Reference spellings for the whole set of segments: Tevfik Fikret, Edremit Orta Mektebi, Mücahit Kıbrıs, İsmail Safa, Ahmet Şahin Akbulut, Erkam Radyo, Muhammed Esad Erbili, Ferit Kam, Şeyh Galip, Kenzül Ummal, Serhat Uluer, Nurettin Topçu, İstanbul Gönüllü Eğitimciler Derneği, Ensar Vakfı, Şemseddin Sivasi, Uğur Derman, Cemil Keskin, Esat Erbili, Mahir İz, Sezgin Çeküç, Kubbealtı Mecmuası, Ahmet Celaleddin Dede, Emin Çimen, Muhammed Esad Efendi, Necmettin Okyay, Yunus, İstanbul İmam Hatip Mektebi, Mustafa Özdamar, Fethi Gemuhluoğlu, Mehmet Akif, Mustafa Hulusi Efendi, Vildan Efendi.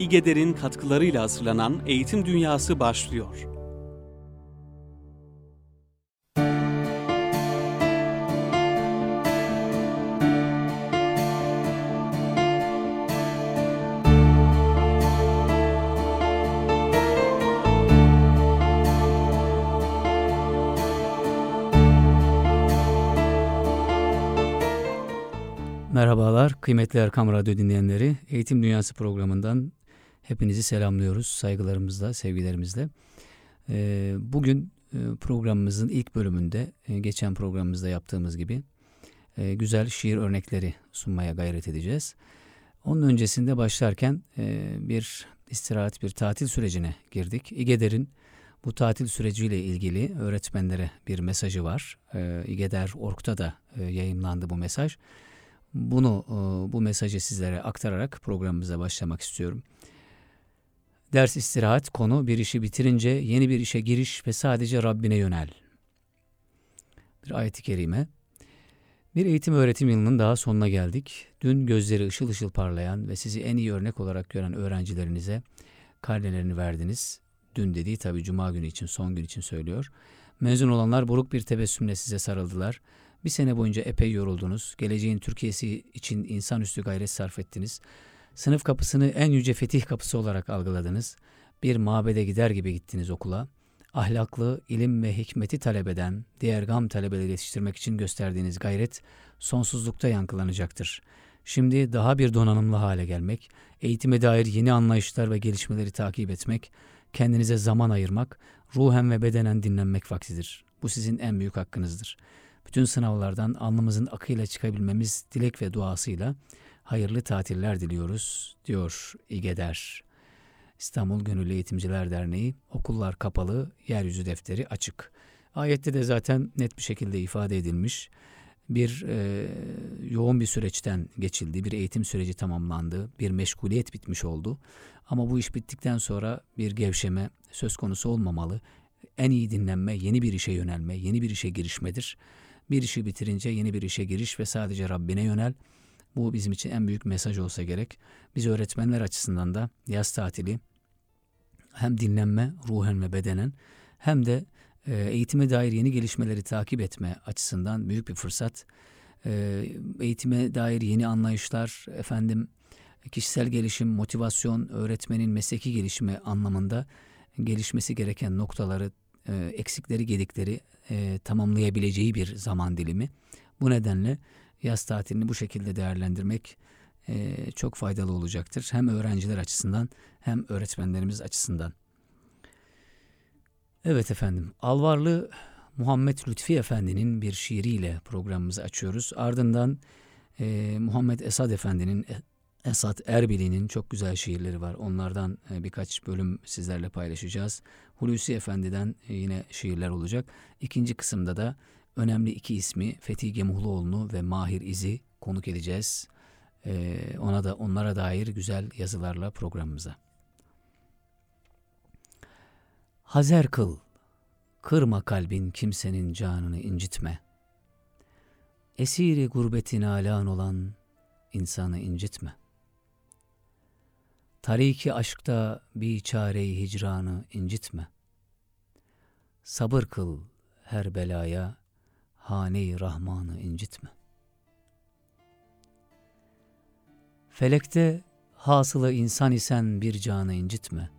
İGEDER'in katkılarıyla hazırlanan Eğitim Dünyası başlıyor. Merhabalar kıymetli Erkam Radyo dinleyenleri. Eğitim Dünyası programından hepinizi selamlıyoruz saygılarımızla, sevgilerimizle. Bugün programımızın ilk bölümünde, geçen programımızda yaptığımız gibi güzel şiir örnekleri sunmaya gayret edeceğiz. Onun öncesinde başlarken bir istirahat, bir tatil sürecine girdik. İGEDER'in bu tatil süreciyle ilgili öğretmenlere bir mesajı var. İGEDER.org'da da yayımlandı bu mesaj. Bu mesajı sizlere aktararak programımıza başlamak istiyorum. Ders istirahat, konu bir işi bitirince yeni bir işe giriş ve sadece Rabbine yönel. Bir ayet-i kerime. Bir eğitim öğretim yılının daha sonuna geldik. Dün gözleri ışıl ışıl parlayan ve sizi en iyi örnek olarak gören öğrencilerinize karnelerini verdiniz. Dün dediği tabii cuma günü için, son gün için söylüyor. Mezun olanlar buruk bir tebessümle size sarıldılar. Bir sene boyunca epey yoruldunuz. Geleceğin Türkiye'si için insanüstü gayret sarf ettiniz. Sınıf kapısını en yüce fetih kapısı olarak algıladınız. Bir mabede gider gibi gittiniz okula. Ahlaklı, ilim ve hikmeti talep eden, diğer gam talebeleri yetiştirmek için gösterdiğiniz gayret sonsuzlukta yankılanacaktır. Şimdi daha bir donanımlı hale gelmek, eğitime dair yeni anlayışlar ve gelişmeleri takip etmek, kendinize zaman ayırmak, ruhen ve bedenen dinlenmek vaktidir. Bu sizin en büyük hakkınızdır. Bütün sınavlardan alnımızın akıyla çıkabilmemiz dilek ve duasıyla hayırlı tatiller diliyoruz, diyor İGEDER. İstanbul Gönüllü Eğitimciler Derneği, okullar kapalı, yeryüzü defteri açık. Ayette de zaten net bir şekilde ifade edilmiş. Yoğun bir süreçten geçildi, bir eğitim süreci tamamlandı, bir meşguliyet bitmiş oldu. Ama bu iş bittikten sonra bir gevşeme söz konusu olmamalı. En iyi dinlenme, yeni bir işe yönelme, yeni bir işe girişmedir. Bir işi bitirince yeni bir işe giriş ve sadece Rabbine yönel. Bu bizim için en büyük mesaj olsa gerek. Biz öğretmenler açısından da yaz tatili hem dinlenme ruhen ve bedenen hem de eğitime dair yeni gelişmeleri takip etme açısından büyük bir fırsat. Eğitime dair yeni anlayışlar, kişisel gelişim, motivasyon, öğretmenin mesleki gelişimi anlamında gelişmesi gereken noktaları, eksikleri, gedikleri tamamlayabileceği bir zaman dilimi. Bu nedenle yaz tatilini bu şekilde değerlendirmek çok faydalı olacaktır. Hem öğrenciler açısından hem öğretmenlerimiz açısından. Evet efendim, Alvarlı Muhammed Lütfi Efendi'nin bir şiiriyle programımızı açıyoruz. Ardından Muhammed Esad Efendi'nin, Esat Erbili'nin çok güzel şiirleri var. Onlardan birkaç bölüm sizlerle paylaşacağız. Hulusi Efendi'den yine şiirler olacak. İkinci kısımda da önemli iki ismi Fethi Gemuhluoğlu'nu ve Mahir İz'i konuk edeceğiz. Onlara dair güzel yazılarla programımıza. Hazer kıl, kırma kalbin kimsenin canını incitme. Esiri gurbetin alan olan insanı incitme. Tariki aşkta biçare-i hicranı incitme. Sabır kıl her belaya, hane-i rahmanı incitme. Felekte hasılı insan isen bir canı incitme.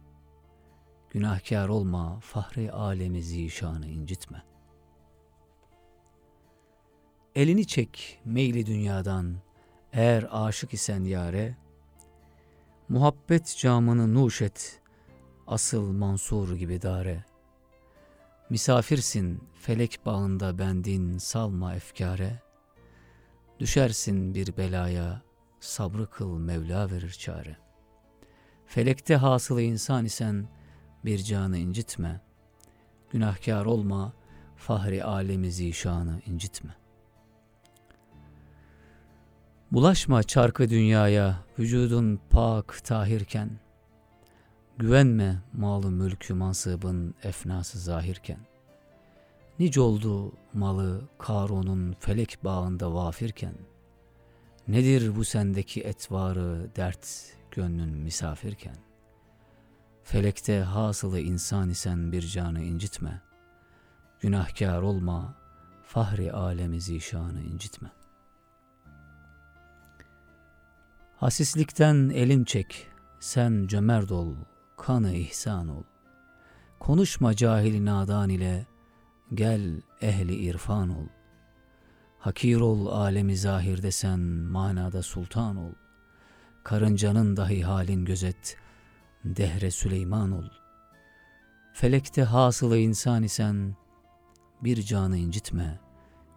Günahkar olma, fahri alemi zişanı incitme. Elini çek meyli dünyadan, eğer aşık isen yâre. Muhabbet camını nuş et, asıl Mansur gibi dare. Misafirsin felek bağında bendin, salma efkâre. Düşersin bir belaya, sabrı kıl Mevla verir çare. Felekte hasılı insan isen bir canı incitme. Günahkar olma, fahri alemi zişanı incitme. Bulaşma çarkı dünyaya, vücudun pak tahirken. Güvenme malı mülkü mansıbın efnası zahirken. Nice oldu malı Karun'un felek bağında vafirken. Nedir bu sendeki etvarı dert, gönlün misafirken. felekte hasılı insan isen bir canı incitme, günahkar olma, fahri alemi zişanı incitme. Hasislikten elin çek, sen cömert ol, kanı ihsan ol. Konuşma cahil nadan ile, gel ehli irfan ol. Hakir ol alemi zahirde sen, manada sultan ol. Karıncanın dahi halin gözet, dehre Süleyman ol. Felekte hasılı insan isen, bir canı incitme,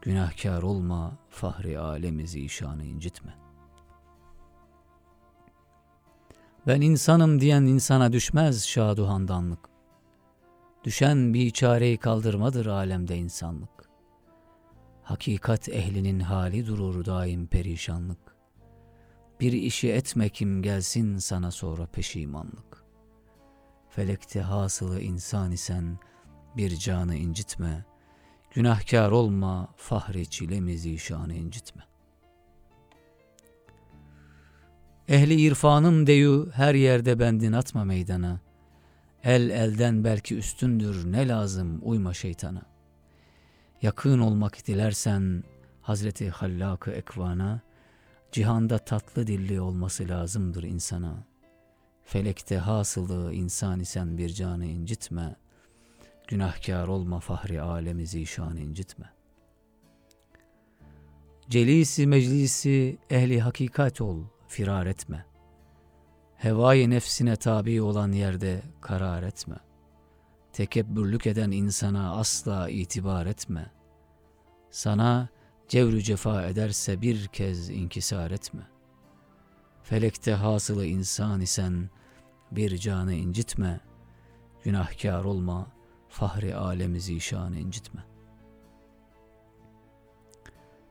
günahkar olma, fahri alemi zişanı incitme. Ben insanım diyen insana düşmez şaduhandanlık. Düşen bir çareyi kaldırmadır alemde insanlık. Hakikat ehlinin hali durur daim perişanlık. Bir işi etme kim gelsin sana sonra peşimanlık. Felekte hasılı insan isen bir canı incitme. Günahkar olma, fahri çilemi zişanı incitme. Ehli irfanım deyu her yerde bendin atma meydana. El elden belki üstündür ne lazım uyma şeytana. Yakın olmak dilersen Hazreti Hallak-ı Ekvana, cihanda tatlı dilli olması lazımdır insana. Felekte hasılı insan isen bir canı incitme, günahkar olma fahri alemi zişan incitme. Celisi meclisi ehli hakikat ol, firar etme. Hevai nefsine tabi olan yerde karar etme. Tekebbürlük eden insana asla itibar etme. Sana cevr-ü cefa ederse bir kez inkisar etme. Felekte hasılı insan isen bir canı incitme. Günahkar olma, fahri alemi zişanı incitme.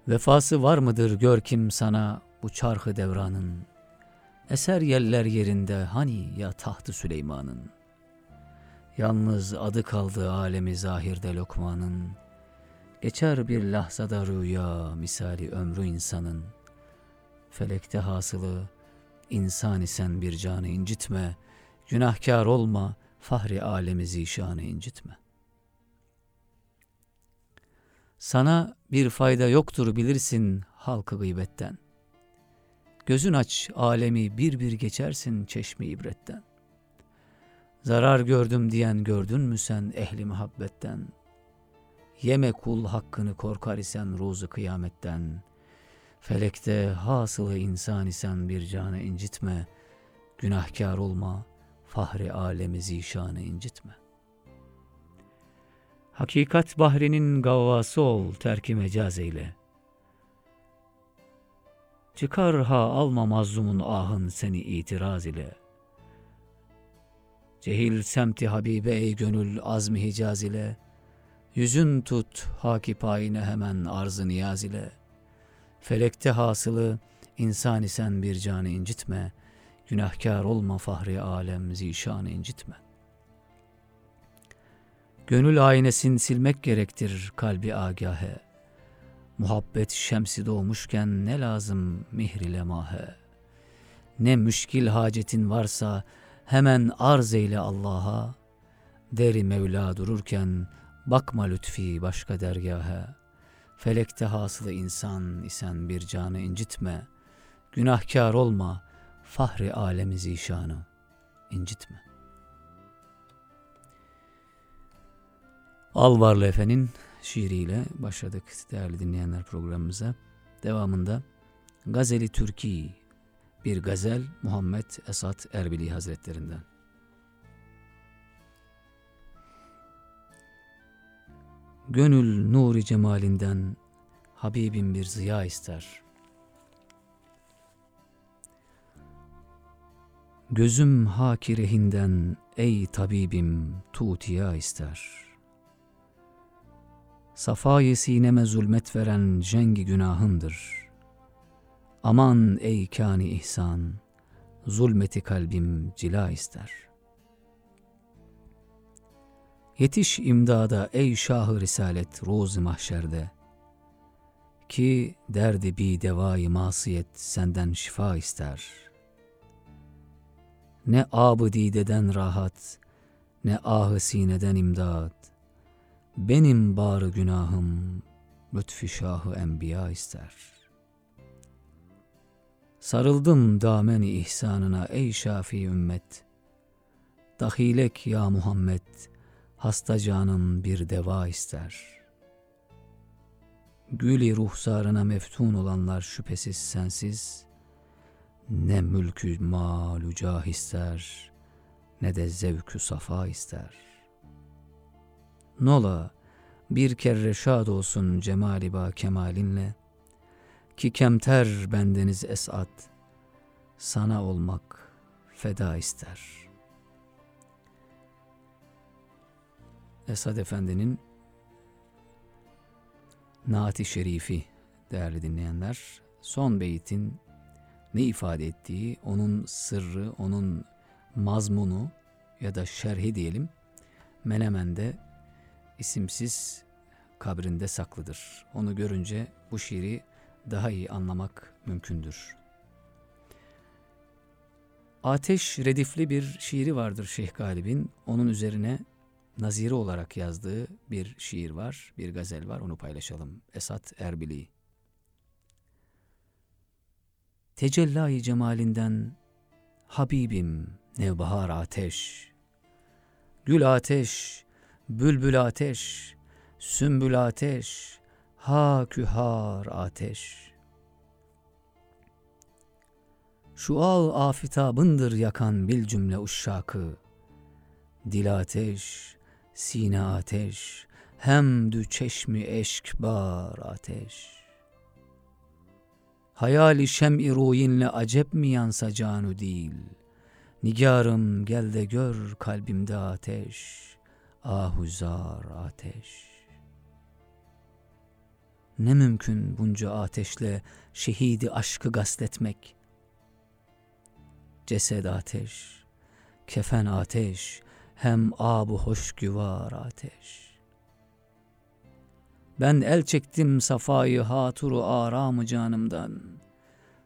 Vefası var mıdır gör kim sana bu çarhı devranın? Eser yeller yerinde hani ya tahtı Süleyman'ın? Yalnız adı kaldı alemi zahirde Lokman'ın. Geçer bir lahzada rüya misali ömrü insanın. Felekte hasılı insan isen bir canı incitme. Günahkar olma, fahri alemi zişanı incitme. Sana bir fayda yoktur bilirsin halkı gıybetten. Gözün aç alemi bir bir geçersin çeşmi ibretten. Zarar gördüm diyen gördün mü sen ehli muhabbetten? Yeme kul hakkını korkar isen ruzu kıyametten. Felekte hasılı insan isen bir canı incitme. Günahkar olma, fahri alemi zişanı incitme. Hakikat bahrinin gavvası ol terk-i mecaz eyle. Çıkar ha alma mazlumun ahın seni itiraz ile. Cehil semti habibe ey gönül azmi hicaz ile. Yüzün tut haki payine hemen arz-ı niyaz ile. Felekte hasılı insan isen bir canı incitme. Günahkar olma fahri alem zişanı incitme. Gönül aynesini silmek gerektir kalbi agahe. Muhabbet şemsi doğmuşken ne lazım mihrile mahe. Ne müşkil hacetin varsa hemen arz eyle Allah'a. Deri Mevla dururken bakma lütfi başka dergaha. Felekte hasılı insan isen bir canı incitme. Günahkar olma, fahri alemi zişanı incitme. Alvarlı Efe'nin şiiriyle başladık değerli dinleyenler programımıza. Devamında Gazeli Türki, bir gazel Muhammed Esad Erbili Hazretlerinden. Gönül nuri cemalinden Habibim bir ziya ister. Gözüm haki rehinden ey tabibim tutiya ister. Safâ-yı sineme zulmet veren cengi günahındır. Aman ey kâni ihsan, zulmeti kalbim cila ister. Yetiş imdada ey şah-ı risalet roz-ı mahşerde, ki derdi bi devâ-i masiyet senden şifa ister. Ne abididen rahat, ne ahı sineden imdad. Benim bari günahım, lütfi şahı enbiya ister. Sarıldım damen-i ihsanına ey şafi ümmet. Dahilek ya Muhammed, hasta canım bir deva ister. Gül-i ruhsarına meftun olanlar şüphesiz sensiz, ne mülkü mal-ü cah ister, ne de zevkü safa ister. Nola, bir kere şad olsun cemali ba kemalinle, ki kemter bendeniz esat, sana olmak feda ister. Esad Efendi'nin Naat-ı Şerifi, değerli dinleyenler, son beytin ne ifade ettiği, onun sırrı, onun mazmunu ya da şerhi diyelim, Menemen'de isimsiz kabrinde saklıdır. Onu görünce bu şiiri daha iyi anlamak mümkündür. Ateş redifli bir şiiri vardır Şeyh Galip'in. Onun üzerine naziri olarak yazdığı bir şiir var, bir gazel var. Onu paylaşalım. Esat Erbili. Tecellâ-i cemalinden Habibim nevbahar ateş, gül ateş, bülbül ateş, sümbül ateş, hakühar ateş. Şual afitabındır yakan bil cümle uşşakı, dil ateş, sine ateş, hemdü çeşmi eşkbar ateş. Hayali şem-i ruyinle acep mi yansa canü değil, nigarım gel de gör kalbimde ateş, ahuzar ateş. Ne mümkün bunca ateşle şehidi aşkı gasletmek? Cesed ateş, kefen ateş, hem abu hoşgüvar ateş. Ben el çektim safayı haturu aramı canımdan.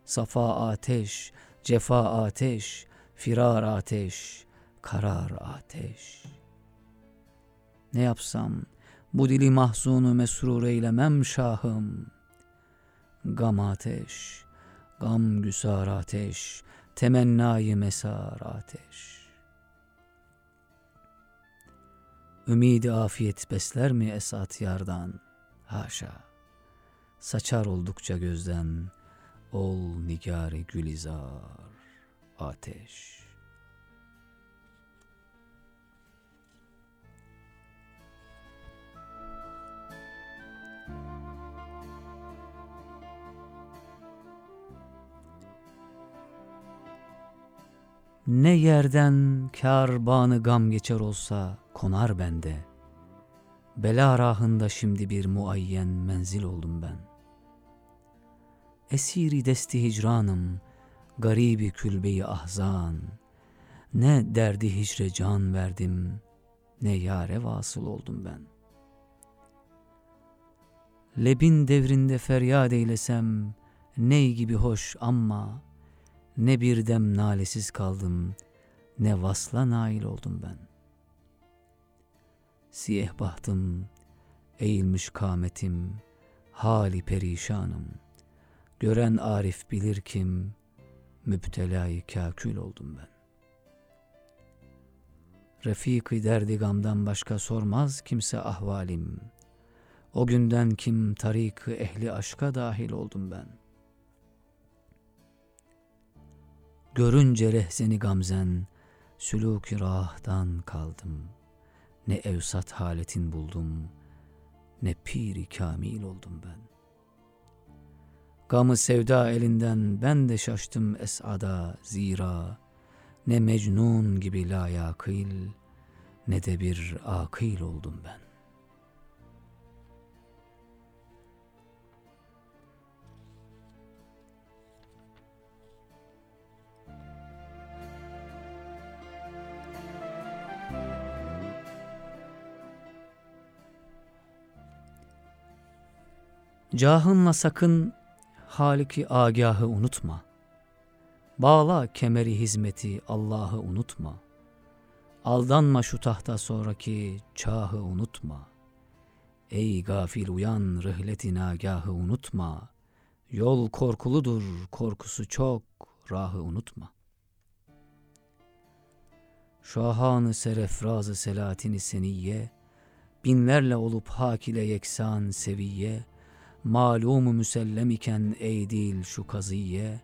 Safa ateş, cefa ateş, firar ateş, karar ateş. Ne yapsam bu dili mahzunu mesrur eylemem şahım. Gam ateş, gam güsar ateş, temennayı mesar ateş. Ümidi afiyet besler mi esat yardan? Haşa, saçar oldukça gözden, ol nigâr-i gülizar ateş. Ne yerden kerbanı gam geçer olsa konar bende, bela rahında şimdi bir muayyen menzil oldum ben. Esiri desti hicranım, garibi külbeyi ahzan, ne derdi hicre can verdim, ne yâre vasıl oldum ben. Lebin devrinde feryat eylesem, ney gibi hoş amma, ne bir dem nalesiz kaldım, ne vasla nail oldum ben. Siyeh bahtım, eğilmiş kâmetim, hali perişanım. Gören arif bilir kim, müptelâ-i kâkül oldum ben. Refîk-i derdi gamdan başka sormaz kimse ahvalim. O günden kim tarik-i ehli aşka dahil oldum ben. Görünce rehzeni gamzen, sülûk-i rahtan kaldım. Ne evsat haletin buldum, ne pir-i kamil oldum ben. Gamı sevda elinden ben de şaştım esada zira, ne mecnun gibi layakil, ne de bir akil oldum ben. Cahınla sakın Halik-i Agâh'ı unutma. Bağla kemeri hizmeti, Allah'ı unutma. Aldanma şu tahta sonraki çahı unutma. Ey gafil uyan, rıhleti nagahı unutma. Yol korkuludur, korkusu çok, rahı unutma. Şahan-ı serefraz-ı Selatin-i Seniyye, binlerle olup hak ile yeksan seviye, malum-u müsellem iken ey dil şu kaziye,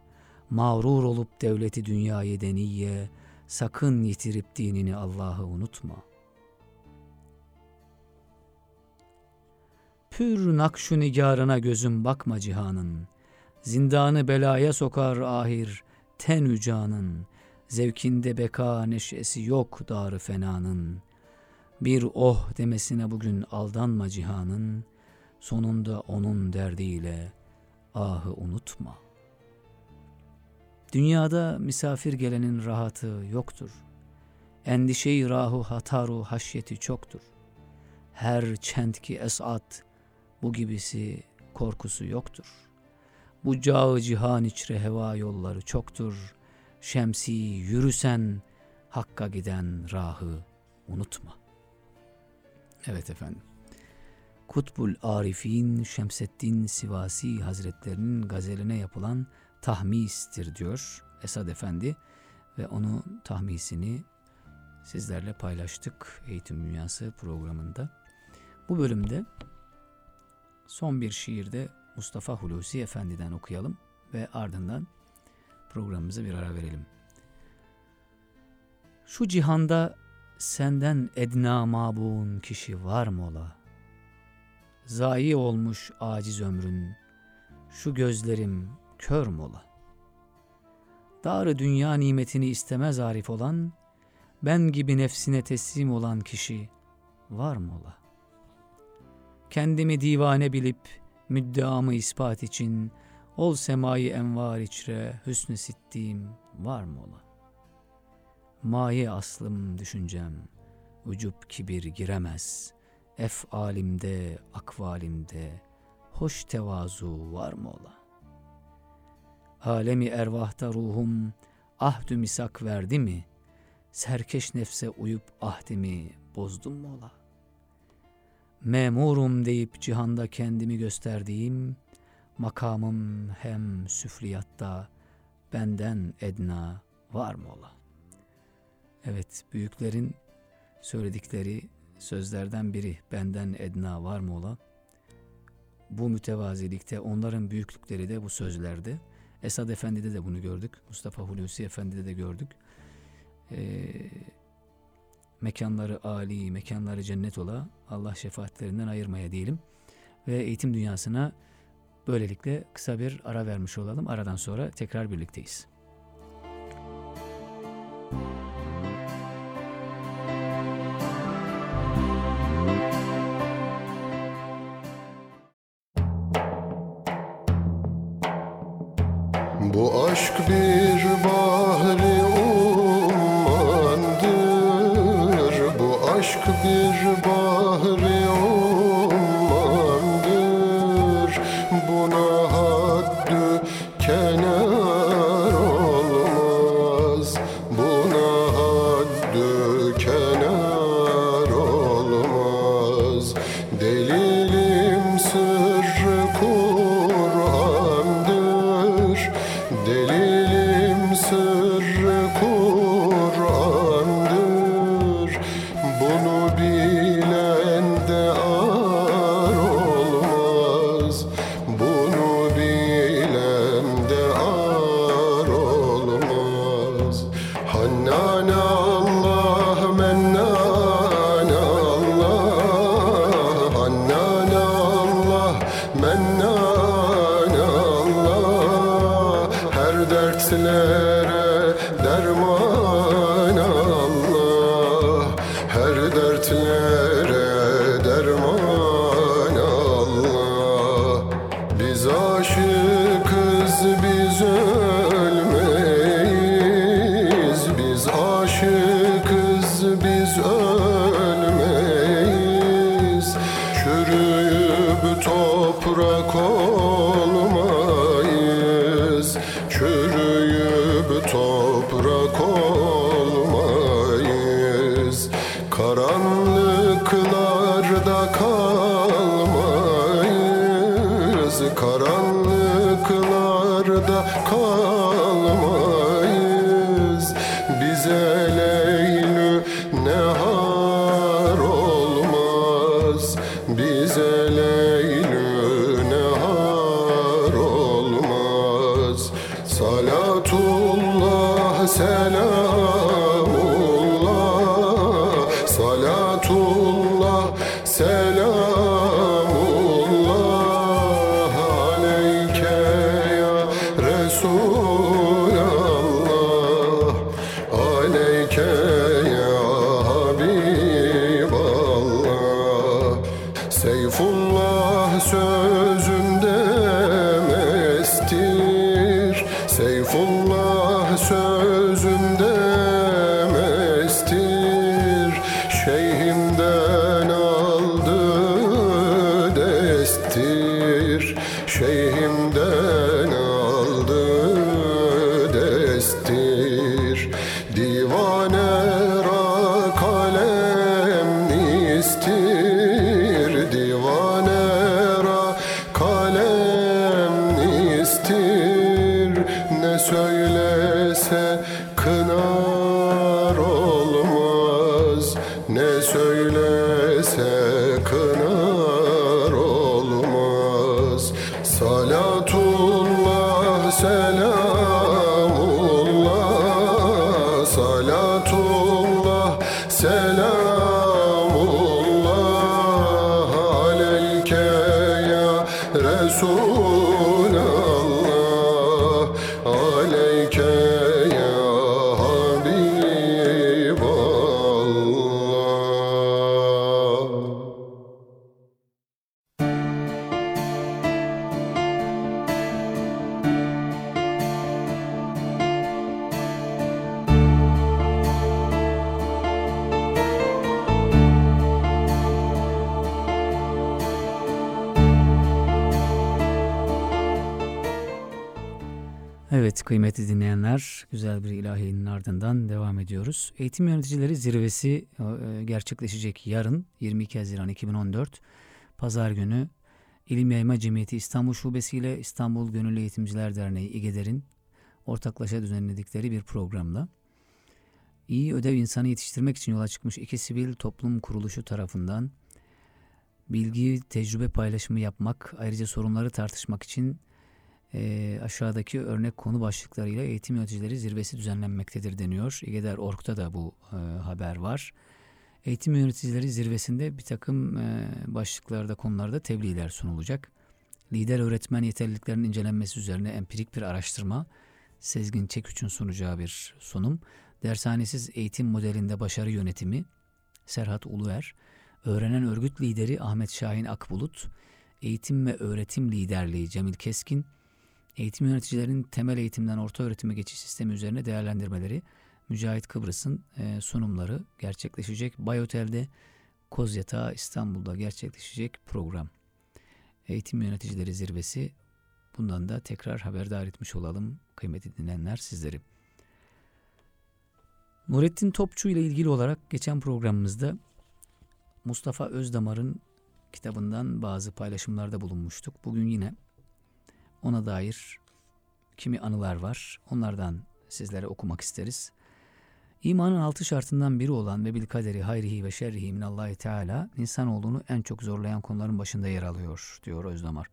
mağrur olup devleti dünyaya deniye, sakın yitirip dinini Allah'ı unutma. Pür nakşu nigarına gözüm bakma cihanın, zindanı belaya sokar ahir ten-ü canın, zevkinde beka neşesi yok dar-ı fenanın, bir oh demesine bugün aldanma cihanın, sonunda onun derdiyle ahı unutma. Dünyada misafir gelenin rahatı yoktur, endişe-i rahu hataru haşyeti çoktur, her çent ki esat, bu gibisi korkusu yoktur. Bu cağı cihan içre heva yolları çoktur. Şemsi yürüsen hakka giden rahı unutma. Evet efendim. Kutbul Arifin Şemseddin Sivasi Hazretlerinin gazeline yapılan tahmistir diyor Esad Efendi ve onun tahmisini sizlerle paylaştık Eğitim Dünyası programında. Bu bölümde son bir şiirde Mustafa Hulusi Efendi'den okuyalım ve ardından programımıza bir ara verelim. Şu cihanda senden edna mabun kişi var mı ola? Zayi olmuş aciz ömrün, şu gözlerim kör mü ola? Dar-ı dünya nimetini istemez arif olan, ben gibi nefsine teslim olan kişi var mı ola? Kendimi divane bilip müddeamı ispat için ol semayı envar içre hüsnü sittiğim var mı ola? Maye aslım düşüncem ucub kibir giremez. Efalimde akvalimde hoş tevazu var mı ola? Alemi ervahta ruhum ahdü misak verdi mi? Serkeş nefse uyup ahdimi bozdum mu ola? Memurum deyip cihanda kendimi gösterdiğim, makamım hem süfliyatta benden edna var mı ola? Evet, büyüklerin söyledikleri sözlerden biri benden edna var mı ola? Bu mütevazilikte, onların büyüklükleri de bu sözlerde. Esad Efendi'de de bunu gördük. Mustafa Hulusi Efendi'de de gördük. Mekanları âli, mekanları cennet ola, Allah şefaatlerinden ayırmaya diyelim. Ve eğitim dünyasına böylelikle kısa bir ara vermiş olalım. Aradan sonra tekrar birlikteyiz. Bu aşk bir bahri ummandır, bu aşk bir bahri ummandır, buna haddü kenar olmaz, buna haddü kenar olmaz. Delilim sırrı Kur'an'dır, delilim sırrı Kur'an'dır, bunu bilen de ar olmaz, bunu bilen de ar olmaz. Hannan Allah, mennan Allah, Hannan Allah, mennan Allah, her dertlere derman Allah, her dertlere derman Allah. Biz aşıkız, biz ölmeyiz, biz aşıkız, biz ölmeyiz, çürüyüp toprak olmayız, çürüyüp Çürüp toprak olmayız, karanlıklarda kalmayız, karanlıklarda kalmayız. Bize Leylü nehar olmaz, bize Leylü nehar olmaz. Salatullah selamullah, salatullah selamullah aleyke ya Resulallah, aleyke ya Habiballah. Seyfullah sözümde mestir, Seyfullah sözümde mestir, şeyhimden aldı destir, şeyhimden aldı destir. Divane ra kalem nistir, divane ra kalem nistir. Ne söylese kınar olmaz, ne söylese kınar olmaz. Salatullah selamullah, salatullah selamullah aleyke ya Resulallah, aleyke ya Habiballah. Evet kıymetli dinleyenler, güzel bir ilahinin ardından devam ediyoruz. Eğitim Yöneticileri Zirvesi gerçekleşecek yarın 22 Haziran 2014 Pazar günü İlim Yayma Cemiyeti İstanbul Şubesi ile İstanbul Gönüllü Eğitimciler Derneği İGEDER'in ortaklaşa düzenledikleri bir programla iyi ödev insanı yetiştirmek için yola çıkmış iki sivil toplum kuruluşu tarafından bilgi, tecrübe paylaşımı yapmak, ayrıca sorunları tartışmak için aşağıdaki örnek konu başlıklarıyla eğitim yöneticileri zirvesi düzenlenmektedir deniyor. İgeder.org'da da bu haber var. Eğitim yöneticileri zirvesinde bir takım başlıklarda, konularda tebliğler sunulacak. Lider öğretmen yeterliliklerinin incelenmesi üzerine empirik bir araştırma, Sezgin Çeküç'ün sunacağı bir sunum. Dershanesiz eğitim modelinde başarı yönetimi, Serhat Uluer. Öğrenen örgüt lideri Ahmet Şahin Akbulut. Eğitim ve öğretim liderliği, Cemil Keskin. Eğitim yöneticilerinin temel eğitimden orta öğretime geçiş sistemi üzerine değerlendirmeleri, Mücahit Kıbrıs'ın sunumları gerçekleşecek. Bay Otel'de, Kozyatağı İstanbul'da gerçekleşecek program. Eğitim Yöneticileri Zirvesi, bundan da tekrar haberdar etmiş olalım kıymetli dinleyenler sizleri. Nurettin Topçu ile ilgili olarak geçen programımızda Mustafa Özdamar'ın kitabından bazı paylaşımlarda bulunmuştuk. Bugün yine ona dair kimi anılar var. Onlardan sizlere okumak isteriz. İmanın altı şartından biri olan ve bil kaderi hayrihi ve şerrihi minallahi teala insanoğlunu en çok zorlayan konuların başında yer alıyor diyor Özdamar.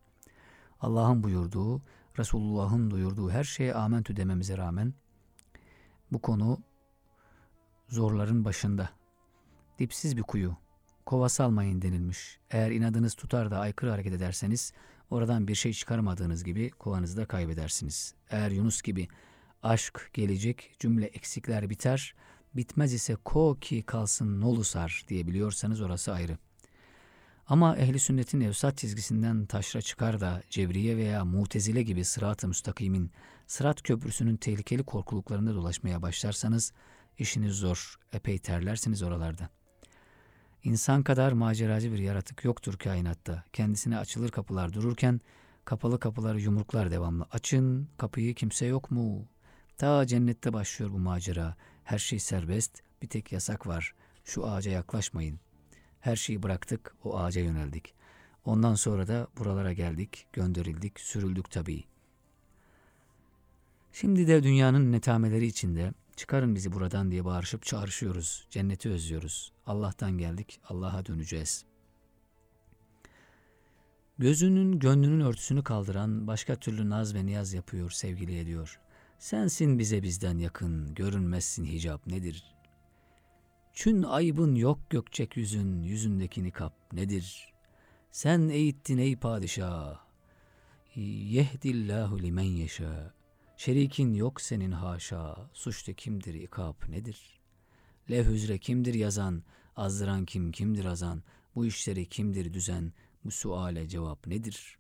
Allah'ın buyurduğu, Resulullah'ın duyurduğu her şeye amentü dememize rağmen bu konu zorların başında. Dipsiz bir kuyu, kova salmayın denilmiş. Eğer inadınız tutar da aykırı hareket ederseniz oradan bir şey çıkarmadığınız gibi kovanızı da kaybedersiniz. Eğer Yunus gibi aşk gelecek, cümle eksikler biter, bitmez ise ko ki kalsın nolu sar diyebiliyorsanız orası ayrı. Ama ehli sünnetin evsat çizgisinden taşra çıkar da Cebriye veya Mutezile gibi sırat-ı müstakimin, sırat köprüsünün tehlikeli korkuluklarında dolaşmaya başlarsanız işiniz zor, epey terlersiniz oralarda. İnsan kadar maceracı bir yaratık yoktur kainatta. Kendisine açılır kapılar dururken kapalı kapıları yumruklar devamlı. Açın, kapıyı kimse yok mu? Ta cennette başlıyor bu macera. Her şey serbest, bir tek yasak var. Şu ağaca yaklaşmayın. Her şeyi bıraktık, o ağaca yöneldik. Ondan sonra da buralara geldik, gönderildik, sürüldük tabii. Şimdi de dünyanın netameleri içinde çıkarın bizi buradan diye bağırışıp çağrışıyoruz. Cenneti özlüyoruz. Allah'tan geldik, Allah'a döneceğiz. Gözünün, gönlünün örtüsünü kaldıran başka türlü naz ve niyaz yapıyor, sevgili ediyor. Sensin bize bizden yakın, görünmezsin hicap nedir? Çün aybın yok gökçek yüzün, yüzündeki nikap nedir? Sen eğittin ey padişah, yehdillahu limen yeşâ. Şerikin yok senin haşa, suçta kimdir ikap nedir? Levhüzre kimdir yazan, azdıran kim kimdir azan, bu işleri kimdir düzen, bu suale cevap nedir?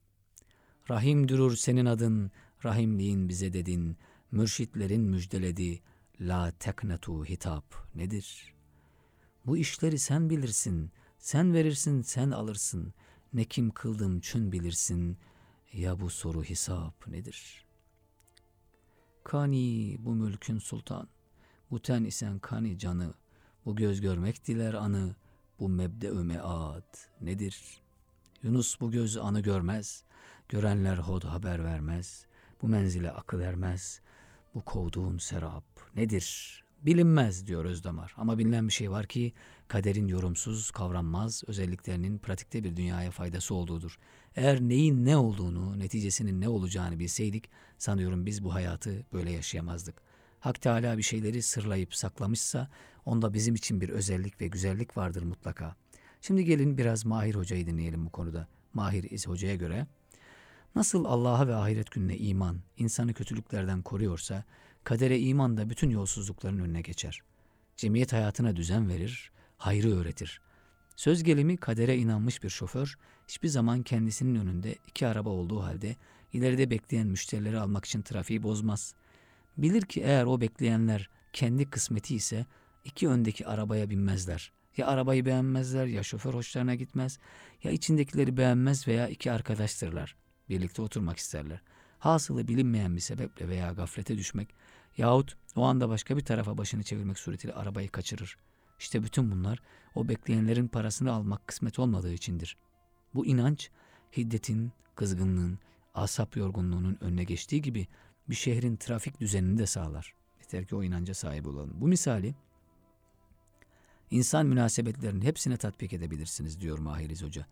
Rahim durur senin adın, rahimliğin bize dedin, mürşitlerin müjdeledi, la teknetu hitap nedir? Bu işleri sen bilirsin, sen verirsin, sen alırsın, ne kim kıldım çün bilirsin, ya bu soru hesap nedir? Kani bu mülkün sultan, bu ten isen kani canı, bu göz görmek diler anı, bu mebde-ü meat nedir? Yunus bu göz anı görmez, görenler hod haber vermez, bu menzile akıl ermez, bu kovduğun serap nedir? Bilinmez diyor Özdamar, ama bilinen bir şey var ki kaderin yorumsuz, kavranmaz özelliklerinin pratikte bir dünyaya faydası olduğudur. Eğer neyin ne olduğunu, neticesinin ne olacağını bilseydik sanıyorum biz bu hayatı böyle yaşayamazdık. Hak Teala bir şeyleri sırlayıp saklamışsa onda bizim için bir özellik ve güzellik vardır mutlaka. Şimdi gelin biraz Mahir Hoca'yı dinleyelim bu konuda. Mahir İz Hoca'ya göre nasıl Allah'a ve ahiret gününe iman insanı kötülüklerden koruyorsa, kadere iman da bütün yolsuzlukların önüne geçer. Cemiyet hayatına düzen verir, hayrı öğretir. Söz gelimi kadere inanmış bir şoför, hiçbir zaman kendisinin önünde iki araba olduğu halde ileride bekleyen müşterileri almak için trafiği bozmaz. Bilir ki eğer o bekleyenler kendi kısmeti ise iki öndeki arabaya binmezler. Ya arabayı beğenmezler, ya şoför hoşlarına gitmez, ya içindekileri beğenmez veya iki arkadaştırlar. Birlikte oturmak isterler. Hasılı bilinmeyen bir sebeple veya gaflete düşmek yahut o anda başka bir tarafa başını çevirmek suretiyle arabayı kaçırır. İşte bütün bunlar o bekleyenlerin parasını almak kısmet olmadığı içindir. Bu inanç hiddetin, kızgınlığın, asap yorgunluğunun önüne geçtiği gibi bir şehrin trafik düzenini de sağlar. Yeter ki o inanca sahip olalım. Bu misali insan münasebetlerinin hepsine tatbik edebilirsiniz diyor Mahir İz Hoca.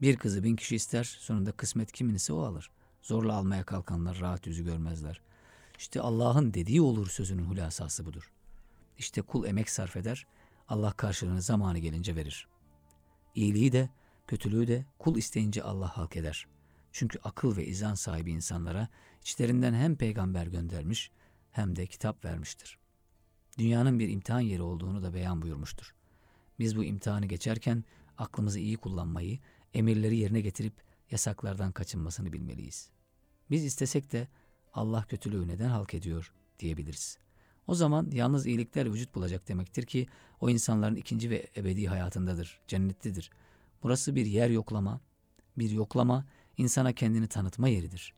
Bir kızı 1000 kişi ister, sonunda kısmet kimin ise o alır. Zorla almaya kalkanlar rahat yüzü görmezler. İşte Allah'ın dediği olur sözünün hulasası budur. İşte kul emek sarf eder, Allah karşılığını zamanı gelince verir. İyiliği de, kötülüğü de kul isteyince Allah halk eder. Çünkü akıl ve izan sahibi insanlara içlerinden hem peygamber göndermiş hem de kitap vermiştir. Dünyanın bir imtihan yeri olduğunu da beyan buyurmuştur. Biz bu imtihanı geçerken aklımızı iyi kullanmayı, emirleri yerine getirip yasaklardan kaçınmasını bilmeliyiz. Biz istesek de Allah kötülüğü neden halk ediyor diyebiliriz. O zaman yalnız iyilikler vücut bulacak demektir ki o insanların ikinci ve ebedi hayatındadır, cennettedir. Burası bir yer yoklama, bir yoklama insana kendini tanıtma yeridir.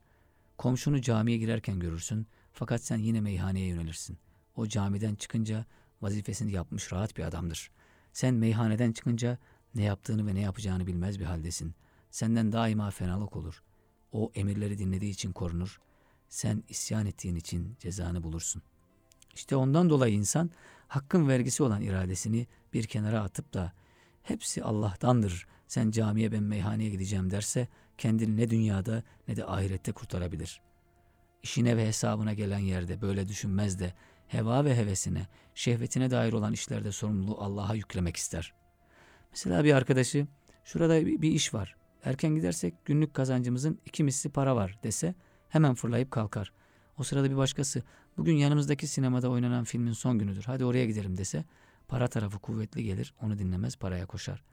Komşunu camiye girerken görürsün fakat sen yine meyhaneye yönelirsin. O camiden çıkınca vazifesini yapmış rahat bir adamdır. Sen meyhaneden çıkınca ne yaptığını ve ne yapacağını bilmez bir haldesin. Senden daima fenalık olur. O emirleri dinlediği için korunur. Sen isyan ettiğin için cezanı bulursun. İşte ondan dolayı insan hakkın vergisi olan iradesini bir kenara atıp da hepsi Allah'tandır, sen camiye ben meyhaneye gideceğim derse kendini ne dünyada ne de ahirette kurtarabilir. İşine ve hesabına gelen yerde böyle düşünmez de heva ve hevesine, şehvetine dair olan işlerde sorumluluğu Allah'a yüklemek ister. Mesela bir arkadaşı şurada bir iş var, erken gidersek günlük kazancımızın 2 misli para var dese hemen fırlayıp kalkar. O sırada bir başkası bugün yanımızdaki sinemada oynanan filmin son günüdür, hadi oraya gidelim dese para tarafı kuvvetli gelir, onu dinlemez, paraya koşar.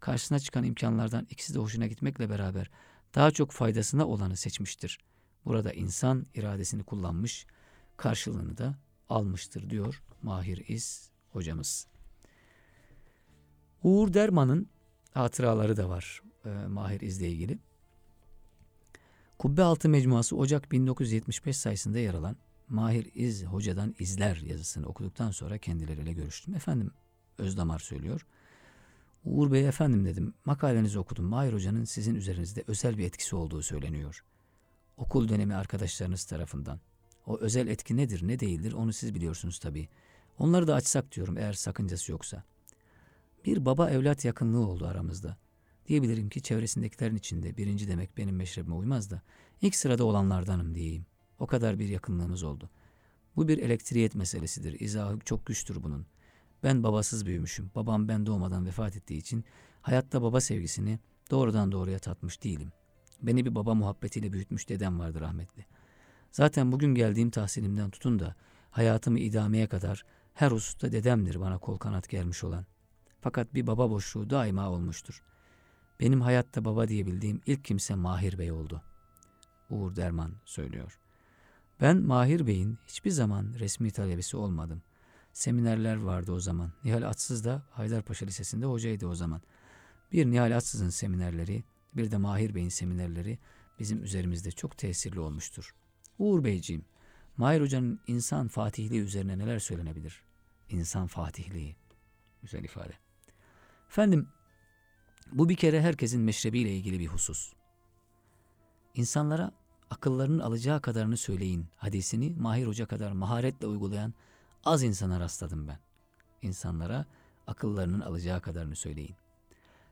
Karşısına çıkan imkanlardan ikisi de hoşuna gitmekle beraber daha çok faydasına olanı seçmiştir. Burada insan iradesini kullanmış, karşılığını da almıştır diyor Mahir İz hocamız. Uğur Derman'ın hatıraları da var Mahir İz'le ilgili. Kubbealtı Mecmuası Ocak 1975 sayısında yer alan Mahir İz hocadan izler yazısını okuduktan sonra kendileriyle görüştüm. Efendim, Özdamar söylüyor. Uğur Bey efendim dedim, makalenizi okudum. Mahir Hoca'nın sizin üzerinizde özel bir etkisi olduğu söyleniyor. Okul dönemi arkadaşlarınız tarafından. O özel etki nedir, ne değildir onu siz biliyorsunuz tabii. Onları da açsak diyorum eğer sakıncası yoksa. Bir baba evlat yakınlığı oldu aramızda. Diyebilirim ki çevresindekilerin içinde birinci demek benim meşrebime uymaz da ilk sırada olanlardanım diyeyim. O kadar bir yakınlığımız oldu. Bu bir elektriyet meselesidir. İzahı çok güçtür bunun. Ben babasız büyümüşüm. Babam ben doğmadan vefat ettiği için hayatta baba sevgisini doğrudan doğruya tatmış değilim. Beni bir baba muhabbetiyle büyütmüş dedem vardı rahmetli. Zaten bugün geldiğim tahsilimden tutun da hayatımı idameye kadar her hususta dedemdir bana kol kanat germiş olan. Fakat bir baba boşluğu daima olmuştur. Benim hayatta baba diyebildiğim ilk kimse Mahir Bey oldu. Uğur Derman söylüyor. Ben Mahir Bey'in hiçbir zaman resmi talebesi olmadım. Seminerler vardı o zaman. Nihal Atsız da Haydarpaşa Lisesi'nde hocaydı o zaman. Bir Nihal Atsız'ın seminerleri, bir de Mahir Bey'in seminerleri bizim üzerimizde çok tesirli olmuştur. Uğur Beyciğim, Mahir Hoca'nın insan fatihliği üzerine neler söylenebilir? İnsan fatihliği. Güzel ifade. Efendim, bu bir kere herkesin meşrebiyle ilgili bir husus. İnsanlara akıllarının alacağı kadarını söyleyin hadisini Mahir Hoca kadar maharetle uygulayan az insana rastladım ben. İnsanlara akıllarının alacağı kadarını söyleyin.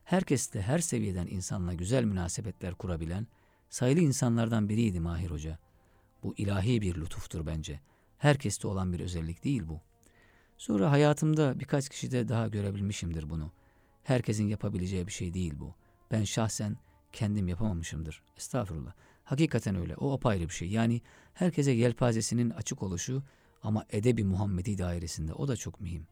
Herkesle her seviyeden insanla güzel münasebetler kurabilen sayılı insanlardan biriydi Mahir Hoca. Bu ilahi bir lütuftur bence. Herkeste olan bir özellik değil bu. Sonra hayatımda birkaç kişide daha görebilmişimdir bunu. Herkesin yapabileceği bir şey değil bu. Ben şahsen kendim yapamamışımdır. Estağfurullah. Hakikaten öyle. O apayrı bir şey. Yani herkese yelpazesinin açık oluşu ama edebi Muhammedi dairesinde. O da çok mühim.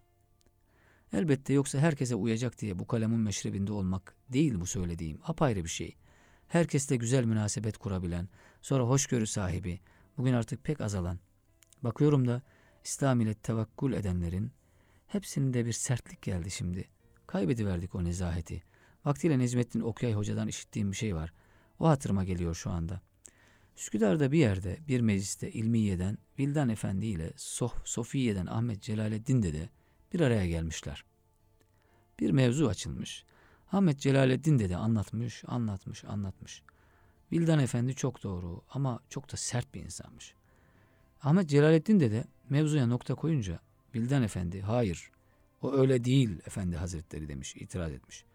Elbette yoksa herkese uyacak diye bu kalemin meşrebinde olmak değil bu söylediğim. Apayrı bir şey. Herkesle güzel münasebet kurabilen, sonra hoşgörü sahibi, bugün artık pek azalan. Bakıyorum da İslam ile tevekkül edenlerin hepsinde bir sertlik geldi şimdi. Kaybediverdik o nezaheti. Vaktiyle Necmettin Okyay hocadan işittiğim bir şey var. O hatırıma geliyor şu anda. Üsküdar'da bir yerde, bir mecliste ilmiyeden Vildan Efendi ile Sofiye'den Ahmet Celaleddin Dede bir araya gelmişler. Bir mevzu açılmış. Ahmet Celaleddin Dede anlatmış. Vildan Efendi çok doğru ama çok da sert bir insanmış. Ahmet Celaleddin Dede mevzuya nokta koyunca Vildan Efendi hayır o öyle değil efendi hazretleri demiş, itiraz etmiş.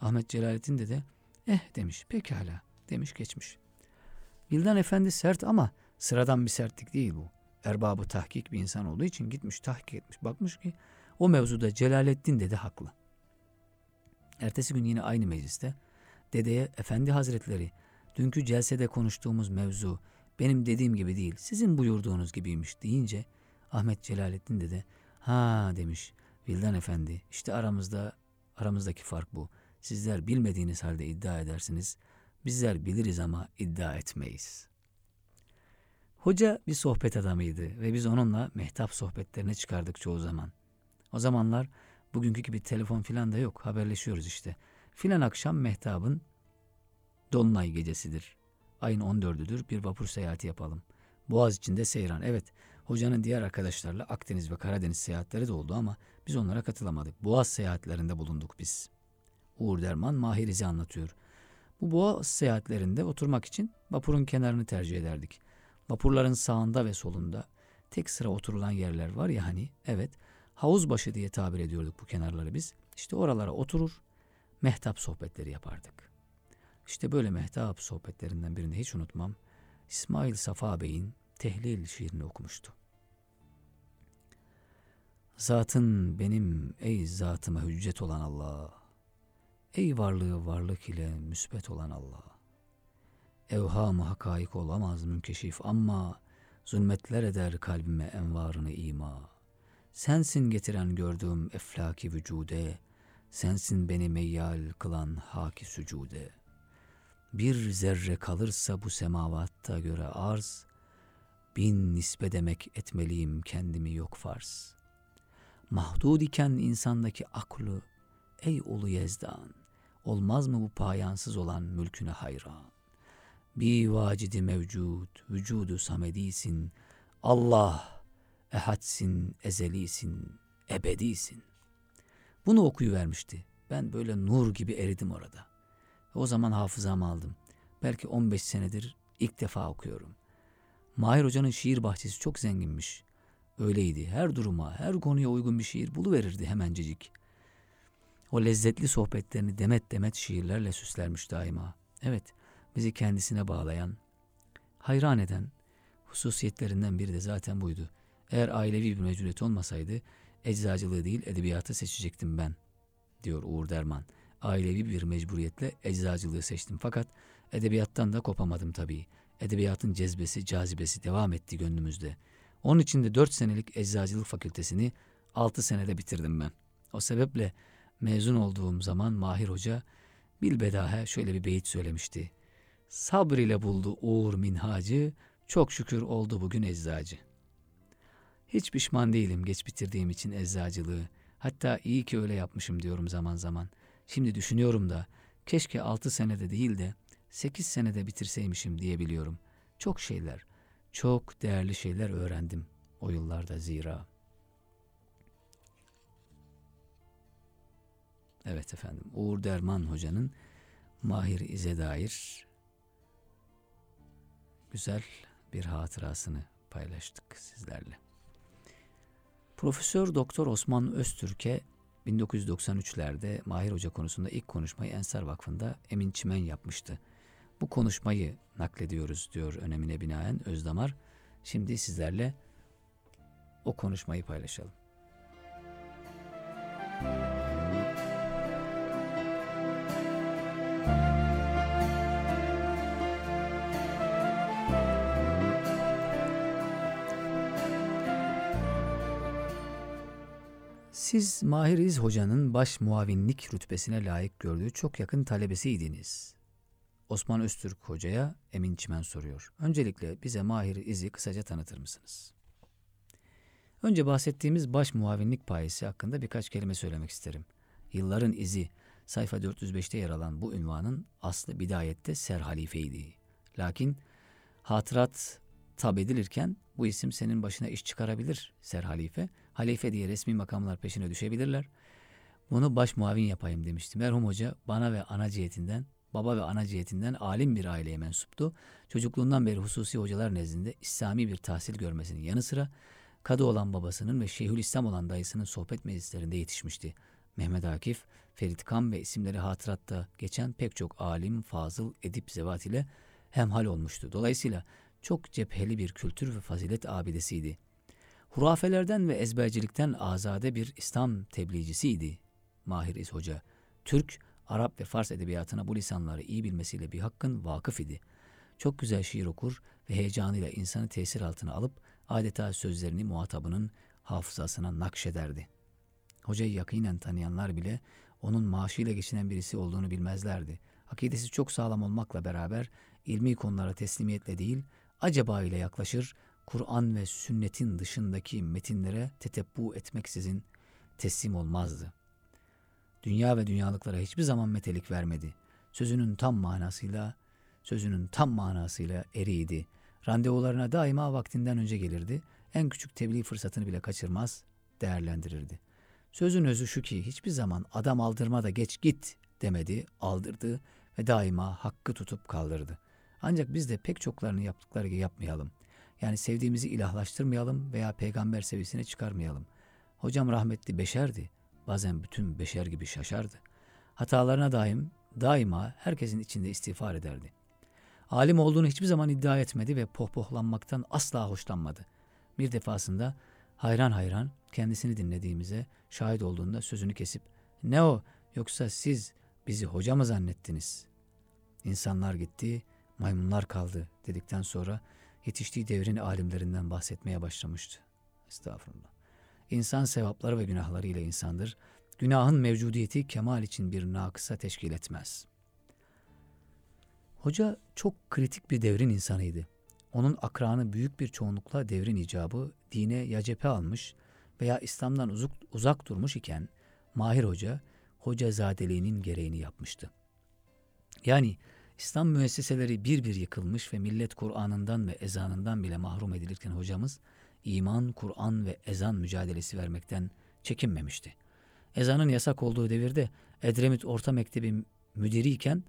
Ahmet Celaleddin Dede demiş pekala demiş geçmiş. Vildan Efendi sert ama sıradan bir sertlik değil bu. Erbabı tahkik bir insan olduğu için gitmiş tahkik etmiş bakmış ki o mevzuda Celaleddin Dede haklı. Ertesi gün yine aynı mecliste dedeye efendi hazretleri dünkü celsede konuştuğumuz mevzu benim dediğim gibi değil sizin buyurduğunuz gibiymiş deyince Ahmet Celaleddin Dede ha demiş Vildan Efendi işte aramızdaki fark bu. Sizler bilmediğiniz halde iddia edersiniz. Bizler biliriz ama iddia etmeyiz. Hoca bir sohbet adamıydı ve biz onunla mehtap sohbetlerine çıkardık çoğu zaman. O zamanlar bugünkü gibi telefon filan da yok. Haberleşiyoruz işte. Filan akşam mehtabın dolunay gecesidir. Ayın 14'üdür. Bir vapur seyahati yapalım. Boğaziçi'nde seyran. Evet, hocanın diğer arkadaşlarla Akdeniz ve Karadeniz seyahatleri de oldu ama biz onlara katılamadık. Boğaz seyahatlerinde bulunduk biz. Uğur Derman Mahir İz'i anlatıyor. Bu boğaz seyahatlerinde oturmak için vapurun kenarını tercih ederdik. Vapurların sağında ve solunda tek sıra oturulan yerler var ya hani evet havuz başı diye tabir ediyorduk bu kenarları biz. İşte oralara oturur mehtap sohbetleri yapardık. İşte böyle mehtap sohbetlerinden birini hiç unutmam. İsmail Safa Bey'in Tehlil şiirini okumuştu. Zatın benim ey zatıma hüccet olan Allah. Ey varlığı varlık ile müsbet olan Allah. Evham-ı hakaik olamaz münkeşif ama zulmetler eder kalbime envarını ima. Sensin getiren gördüğüm eflaki vücude, sensin beni meyyal kılan haki sücude. Bir zerre kalırsa bu semavatta göre arz, bin nisbe demek etmeliyim kendimi yok farz. Mahdud iken insandaki aklı, ey ulu Yezdan, olmaz mı bu payansız olan mülküne hayran? Bir vacidi mevcut, vücudu samedisin, Allah ehadsin, ezelisin, ebedisin. Bunu okuyuvermişti. Ben böyle nur gibi eridim orada. O zaman hafızamı aldım. Belki 15 senedir ilk defa okuyorum. Mahir Hoca'nın şiir bahçesi çok zenginmiş. Öyleydi. Her duruma, her konuya uygun bir şiir buluverirdi hemencecik. O lezzetli sohbetlerini demet demet şiirlerle süslermiş daima. Evet, bizi kendisine bağlayan, hayran eden hususiyetlerinden biri de zaten buydu. Eğer ailevi bir mecburiyet olmasaydı eczacılığı değil edebiyatı seçecektim ben, diyor Uğur Derman. Ailevi bir mecburiyetle eczacılığı seçtim fakat edebiyattan da kopamadım tabii. Edebiyatın cezbesi, cazibesi devam etti gönlümüzde. Onun için de 4 senelik eczacılık fakültesini 6 senede bitirdim ben. O sebeple mezun olduğum zaman Mahir Hoca bilbedahe şöyle bir beyit söylemişti. Sabr ile buldu Uğur minhacı, çok şükür oldu bugün eczacı. Hiç pişman değilim geç bitirdiğim için eczacılığı. Hatta iyi ki öyle yapmışım diyorum zaman zaman. Şimdi düşünüyorum da keşke 6 senede değil de 8 senede bitirseymişim diyebiliyorum. Çok şeyler, çok değerli şeyler öğrendim o yıllarda zira. Evet efendim, Uğur Derman Hoca'nın Mahir İz'e dair güzel bir hatırasını paylaştık sizlerle. Profesör Doktor Osman Öztürk'e 1993'lerde Mahir Hoca konusunda ilk konuşmayı Ensar Vakfı'nda Emin Çimen yapmıştı. Bu konuşmayı naklediyoruz diyor önemine binaen Özdamar. Şimdi sizlerle o konuşmayı paylaşalım. Siz Mahir İz Hoca'nın baş muavinlik rütbesine layık gördüğü çok yakın talebesiydiniz. Osman Öztürk Hoca'ya Emin Çimen soruyor. Öncelikle bize Mahir İz'i kısaca tanıtır mısınız? Önce bahsettiğimiz baş muavinlik payesi hakkında birkaç kelime söylemek isterim. Yılların izi sayfa 405'te yer alan bu ünvanın aslı bidayette serhalifeydi. Lakin hatırat tab edilirken bu isim senin başına iş çıkarabilir serhalife. Halife diye resmi makamlar peşine düşebilirler. Bunu baş muavin yapayım demişti. Merhum hoca bana ve ana cihetinden, baba ve ana cihetinden alim bir aileye mensuptu. Çocukluğundan beri hususi hocalar nezdinde İslami bir tahsil görmesinin yanı sıra kadı olan babasının ve Şeyhülislam olan dayısının sohbet meclislerinde yetişmişti. Mehmet Akif, Ferit Kam ve isimleri hatıratta geçen pek çok alim, fazıl, edip, zevat ile hemhal olmuştu. Dolayısıyla çok cepheli bir kültür ve fazilet abidesiydi. Hurafelerden ve ezbercilikten azade bir İslam tebliğcisiydi Mahir İz Hoca. Türk, Arap ve Fars edebiyatına bu lisanları iyi bilmesiyle bir hakkın vakıf idi. Çok güzel şiir okur ve heyecanıyla insanı tesir altına alıp adeta sözlerini muhatabının hafızasına nakşederdi. Hocayı yakinen tanıyanlar bile onun maaşıyla geçinen birisi olduğunu bilmezlerdi. Akidesi çok sağlam olmakla beraber ilmi konulara teslimiyetle değil, acaba ile yaklaşır, Kur'an ve sünnetin dışındaki metinlere tetebbü etmeksizin teslim olmazdı. Dünya ve dünyalıklara hiçbir zaman metelik vermedi. Sözünün tam manasıyla eriydi. Randevularına daima vaktinden önce gelirdi. En küçük tebliğ fırsatını bile kaçırmaz, değerlendirirdi. Sözün özü şu ki hiçbir zaman adam aldırma da geç git demedi, aldırdı ve daima hakkı tutup kaldırdı. Ancak biz de pek çoklarını yaptıkları gibi yapmayalım. Yani sevdiğimizi ilahlaştırmayalım veya peygamber seviyesine çıkarmayalım. Hocam rahmetli beşerdi. Bazen bütün beşer gibi şaşardı. Hatalarına daima herkesin içinde istiğfar ederdi. Alim olduğunu hiçbir zaman iddia etmedi ve pohpohlanmaktan asla hoşlanmadı. Bir defasında hayran kendisini dinlediğimize şahit olduğunda sözünü kesip "Ne o, yoksa siz bizi hoca mı zannettiniz? İnsanlar gitti, maymunlar kaldı" dedikten sonra yetiştiği devrin alimlerinden bahsetmeye başlamıştı. Estağfurullah. İnsan sevapları ve günahları ile insandır. Günahın mevcudiyeti kemal için bir nakısa teşkil etmez. Hoca çok kritik bir devrin insanıydı. Onun akranı büyük bir çoğunlukla devrin icabı dine ya cephe almış veya İslam'dan uzak durmuş iken Mahir Hoca, hocazadeliğinin gereğini yapmıştı. Yani İslam müesseseleri bir bir yıkılmış ve millet Kur'an'ından ve ezanından bile mahrum edilirken hocamız iman, Kur'an ve ezan mücadelesi vermekten çekinmemişti. Ezanın yasak olduğu devirde Edremit Orta Mektebi müdiriyken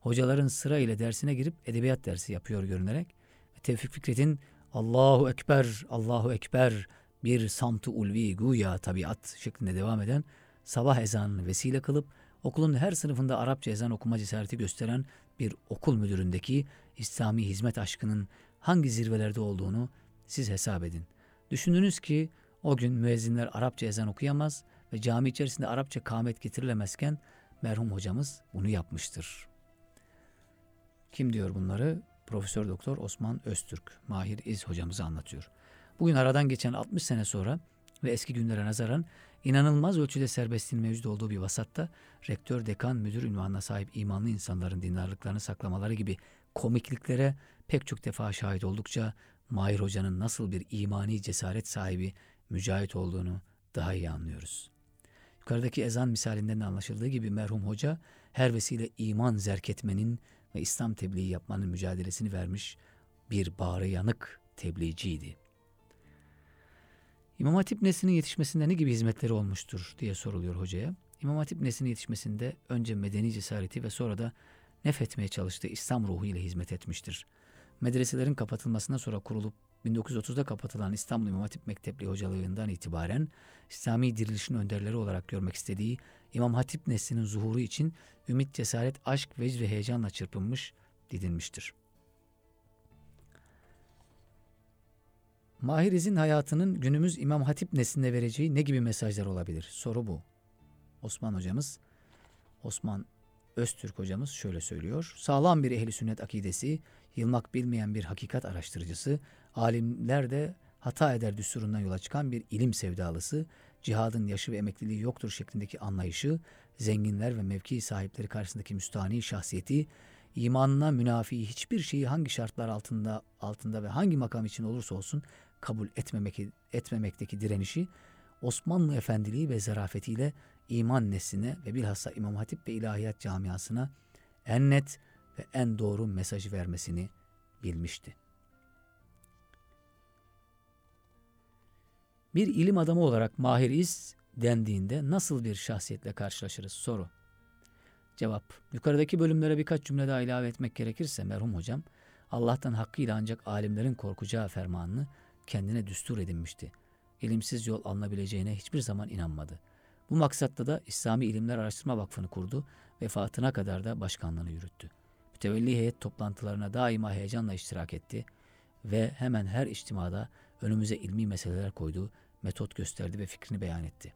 hocaların sırayla dersine girip edebiyat dersi yapıyor görünerek Tevfik Fikret'in Allahu Ekber, Allahu Ekber bir samt-ı ulvi güya tabiat şeklinde devam eden sabah ezanını vesile kılıp okulun her sınıfında Arapça ezan okuma cesareti gösteren bir okul müdüründeki İslami hizmet aşkının hangi zirvelerde olduğunu siz hesap edin. Düşündünüz ki o gün müezzinler Arapça ezan okuyamaz ve cami içerisinde Arapça kâmet getirilemezken merhum hocamız bunu yapmıştır. Kim diyor bunları? Profesör Doktor Osman Öztürk, Mahir İz hocamızı anlatıyor. Bugün aradan geçen 60 sene sonra ve eski günlere nazaran inanılmaz ölçüde serbestliğin mevcut olduğu bir vasatta rektör, dekan, müdür unvanına sahip imanlı insanların dindarlıklarını saklamaları gibi komikliklere pek çok defa şahit oldukça Mahir hocanın nasıl bir imani cesaret sahibi, mücahit olduğunu daha iyi anlıyoruz. Yukarıdaki ezan misalinden de anlaşıldığı gibi merhum hoca her vesile iman zerk etmenin ve İslam tebliği yapmanın mücadelesini vermiş bir bağrı yanık tebliğciydi. İmam Hatip neslinin yetişmesinde ne gibi hizmetleri olmuştur diye soruluyor hocaya. İmam Hatip neslinin yetişmesinde önce medeni cesareti ve sonra da nefetmeye çalıştığı İslam ruhu ile hizmet etmiştir. Medreselerin kapatılmasından sonra kurulup 1930'da kapatılan İstanbul İmam Hatip Mektebi hocalığından itibaren İslami dirilişin önderleri olarak görmek istediği İmam Hatip neslinin zuhuru için ümit, cesaret, aşk, vecd ve heyecanla çırpınmış, didinmiştir. Mahir İz'in hayatının günümüz İmam Hatip nesline vereceği ne gibi mesajlar olabilir? Soru bu. Osman Öztürk hocamız şöyle söylüyor. Sağlam bir ehli sünnet akidesi, yılmak bilmeyen bir hakikat araştırıcısı, alimler de hata eder düsturundan yola çıkan bir ilim sevdalısı, cihadın yaşı ve emekliliği yoktur şeklindeki anlayışı, zenginler ve mevki sahipleri karşısındaki müstahni şahsiyeti, imanına münafi hiçbir şeyi hangi şartlar altında ve hangi makam için olursa olsun kabul etmemekteki direnişi, Osmanlı efendiliği ve zarafetiyle iman nesline ve bilhassa İmam Hatip ve İlahiyat camiasına en net ve en doğru mesajı vermesini bilmişti. Bir ilim adamı olarak Mahir İz dendiğinde nasıl bir şahsiyetle karşılaşırız? Soru. Cevap. Yukarıdaki bölümlere birkaç cümle daha ilave etmek gerekirse merhum hocam, Allah'tan hakkıyla ancak alimlerin korkacağı fermanını kendine düstur edinmişti. İlimsiz yol alınabileceğine hiçbir zaman inanmadı. Bu maksatla da İslami İlimler Araştırma Vakfı'nı kurdu, vefatına kadar da başkanlığını yürüttü. Mütevelli heyet toplantılarına daima heyecanla iştirak etti ve hemen her içtimada önümüze ilmi meseleler koydu, metot gösterdi ve fikrini beyan etti.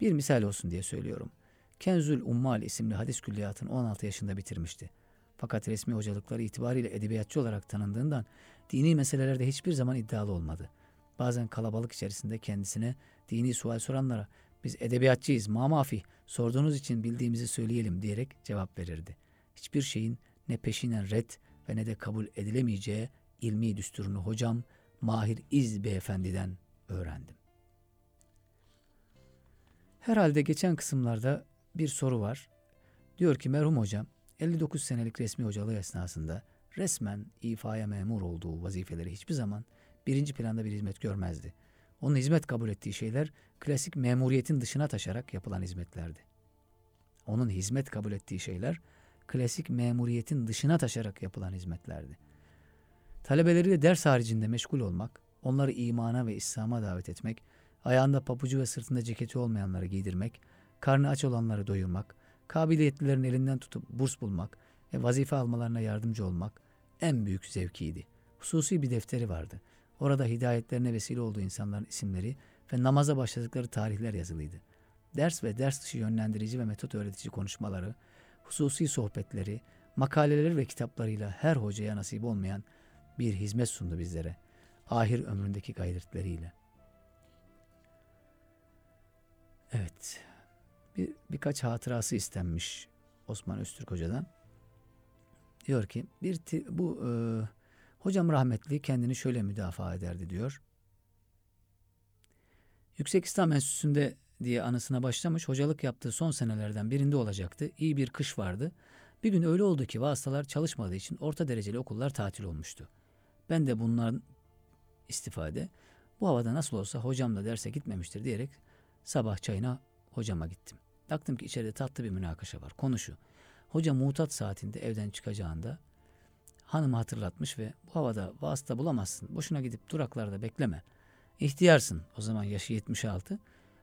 Bir misal olsun diye söylüyorum. Kenzül Ummal isimli hadis külliyatını 16 yaşında bitirmişti. Fakat resmi hocalıkları itibariyle edebiyatçı olarak tanındığından dini meselelerde hiçbir zaman iddialı olmadı. Bazen kalabalık içerisinde kendisine dini sual soranlara "Biz edebiyatçıyız, mamafi, sorduğunuz için bildiğimizi söyleyelim" diyerek cevap verirdi. Hiçbir şeyin ne peşinen ret ve ne de kabul edilemeyeceği ilmi düsturunu hocam Mahir İz Beyefendi'den öğrendim. Herhalde geçen kısımlarda bir soru var. Diyor ki merhum hocam 59 senelik resmi hocalığı esnasında resmen ifaya memur olduğu vazifeleri hiçbir zaman birinci planda bir hizmet görmezdi. Onun hizmet kabul ettiği şeyler klasik memuriyetin dışına taşarak yapılan hizmetlerdi. Talebeleriyle ders haricinde meşgul olmak, onları imana ve İslam'a davet etmek, ayağında papucu ve sırtında ceketi olmayanları giydirmek, karnı aç olanları doyurmak, kabiliyetlilerin elinden tutup burs bulmak ve vazife almalarına yardımcı olmak en büyük zevkiydi. Hususi bir defteri vardı. Orada hidayetlerine vesile olduğu insanların isimleri ve namaza başladıkları tarihler yazılıydı. Ders ve ders dışı yönlendirici ve metot öğretici konuşmaları, hususi sohbetleri, makaleleri ve kitaplarıyla her hocaya nasip olmayan bir hizmet sundu bizlere, ahir ömründeki gayretleriyle. Evet, birkaç hatırası istenmiş Osman Öztürk Hoca'dan. Diyor ki, hocam rahmetli kendini şöyle müdafaa ederdi diyor. Yüksek İslam Enstitüsü'nde diye anısına başlamış, hocalık yaptığı son senelerden birinde olacaktı. İyi bir kış vardı. Bir gün öyle oldu ki vasıtalar çalışmadığı için orta dereceli okullar tatil olmuştu. Ben de bunların istifade, bu havada nasıl olsa hocam da derse gitmemiştir diyerek sabah çayına hocama gittim. Baktım ki içeride tatlı bir münakaşa var, konuşu. Hoca muhtat saatinde evden çıkacağında hanımı hatırlatmış ve bu havada vasıta bulamazsın, boşuna gidip duraklarda bekleme, İhtiyarsın, o zaman yaşı 76,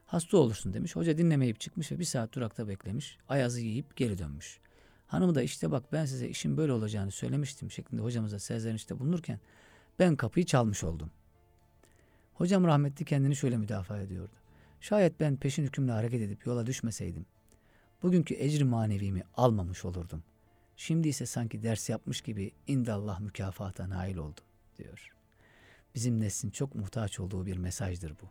hasta olursun demiş. Hoca dinlemeyip çıkmış ve bir saat durakta beklemiş, ayazı yiyip geri dönmüş. Hanımı da işte bak ben size işin böyle olacağını söylemiştim şeklinde hocamıza serzenişte bulunurken ben kapıyı çalmış oldum. Hocam rahmetli kendini şöyle müdafaa ediyordu. Şayet ben peşin hükümle hareket edip yola düşmeseydim, bugünkü ecri manevimi almamış olurdum. Şimdi ise sanki ders yapmış gibi indallah mükafata nail oldum diyor. Bizim neslin çok muhtaç olduğu bir mesajdır bu.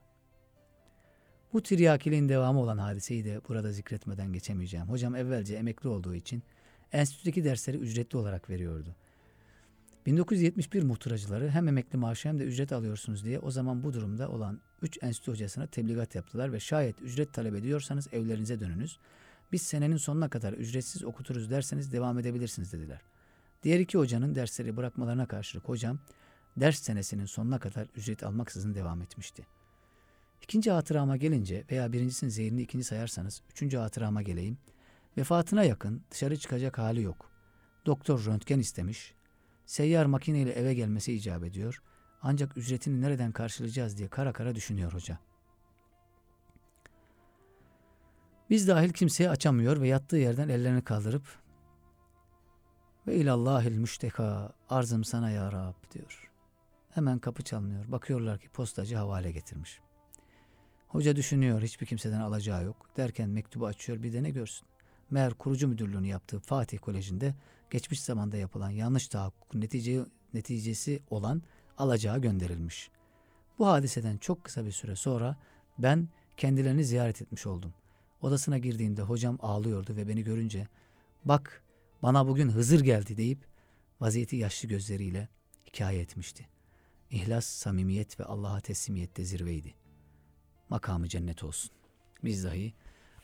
Bu tiryakiliğin devamı olan hadiseyi de burada zikretmeden geçemeyeceğim. Hocam evvelce emekli olduğu için enstitüdeki dersleri ücretli olarak veriyordu. 1971 muhtıracıları hem emekli maaşı hem de ücret alıyorsunuz diye o zaman bu durumda olan 3 enstitü hocasına tebligat yaptılar ve şayet ücret talep ediyorsanız evlerinize dönünüz. Biz senenin sonuna kadar ücretsiz okuturuz derseniz devam edebilirsiniz dediler. Diğer 2 hocanın dersleri bırakmalarına karşılık hocam ders senesinin sonuna kadar ücret almaksızın devam etmişti. 2. hatırama gelince veya birincisinin zehrini 2. sayarsanız 3. hatırama geleyim. Vefatına yakın dışarı çıkacak hali yok. Doktor röntgen istemiş. Seyyar makineyle eve gelmesi icap ediyor. Ancak ücretini nereden karşılayacağız diye kara kara düşünüyor hoca. Biz dahil kimseye açamıyor ve yattığı yerden ellerini kaldırıp ve ilallahil müşteka arzım sana ya Rab diyor. Hemen kapı çalınıyor. Bakıyorlar ki postacı havale getirmiş. Hoca düşünüyor, hiçbir kimseden alacağı yok. Derken mektubu açıyor, bir de ne görsün. Meğer kurucu müdürlüğünü yaptığı Fatih Koleji'nde geçmiş zamanda yapılan yanlış tahakkuk neticesi olan alacağı gönderilmiş. Bu hadiseden çok kısa bir süre sonra ben kendilerini ziyaret etmiş oldum. Odasına girdiğimde hocam ağlıyordu ve beni görünce bak bana bugün Hızır geldi deyip vaziyeti yaşlı gözleriyle hikaye etmişti. İhlas, samimiyet ve Allah'a teslimiyette zirveydi. Makamı cennet olsun. Biz dahi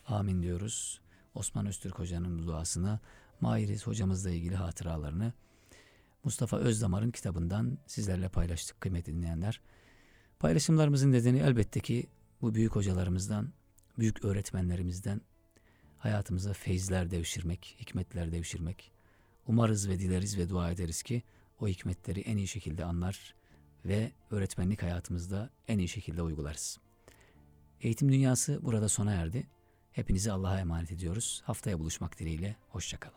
amin diyoruz. Osman Öztürk hocanın duasına, Mahir İz hocamızla ilgili hatıralarını Mustafa Özdamar'ın kitabından sizlerle paylaştık kıymetli dinleyenler. Paylaşımlarımızın nedeni elbette ki bu büyük hocalarımızdan, büyük öğretmenlerimizden hayatımıza feyizler devşirmek, hikmetler devşirmek. Umarız ve dileriz ve dua ederiz ki o hikmetleri en iyi şekilde anlar ve öğretmenlik hayatımızda en iyi şekilde uygularız. Eğitim Dünyası burada sona erdi. Hepinizi Allah'a emanet ediyoruz. Haftaya buluşmak dileğiyle. Hoşça kalın.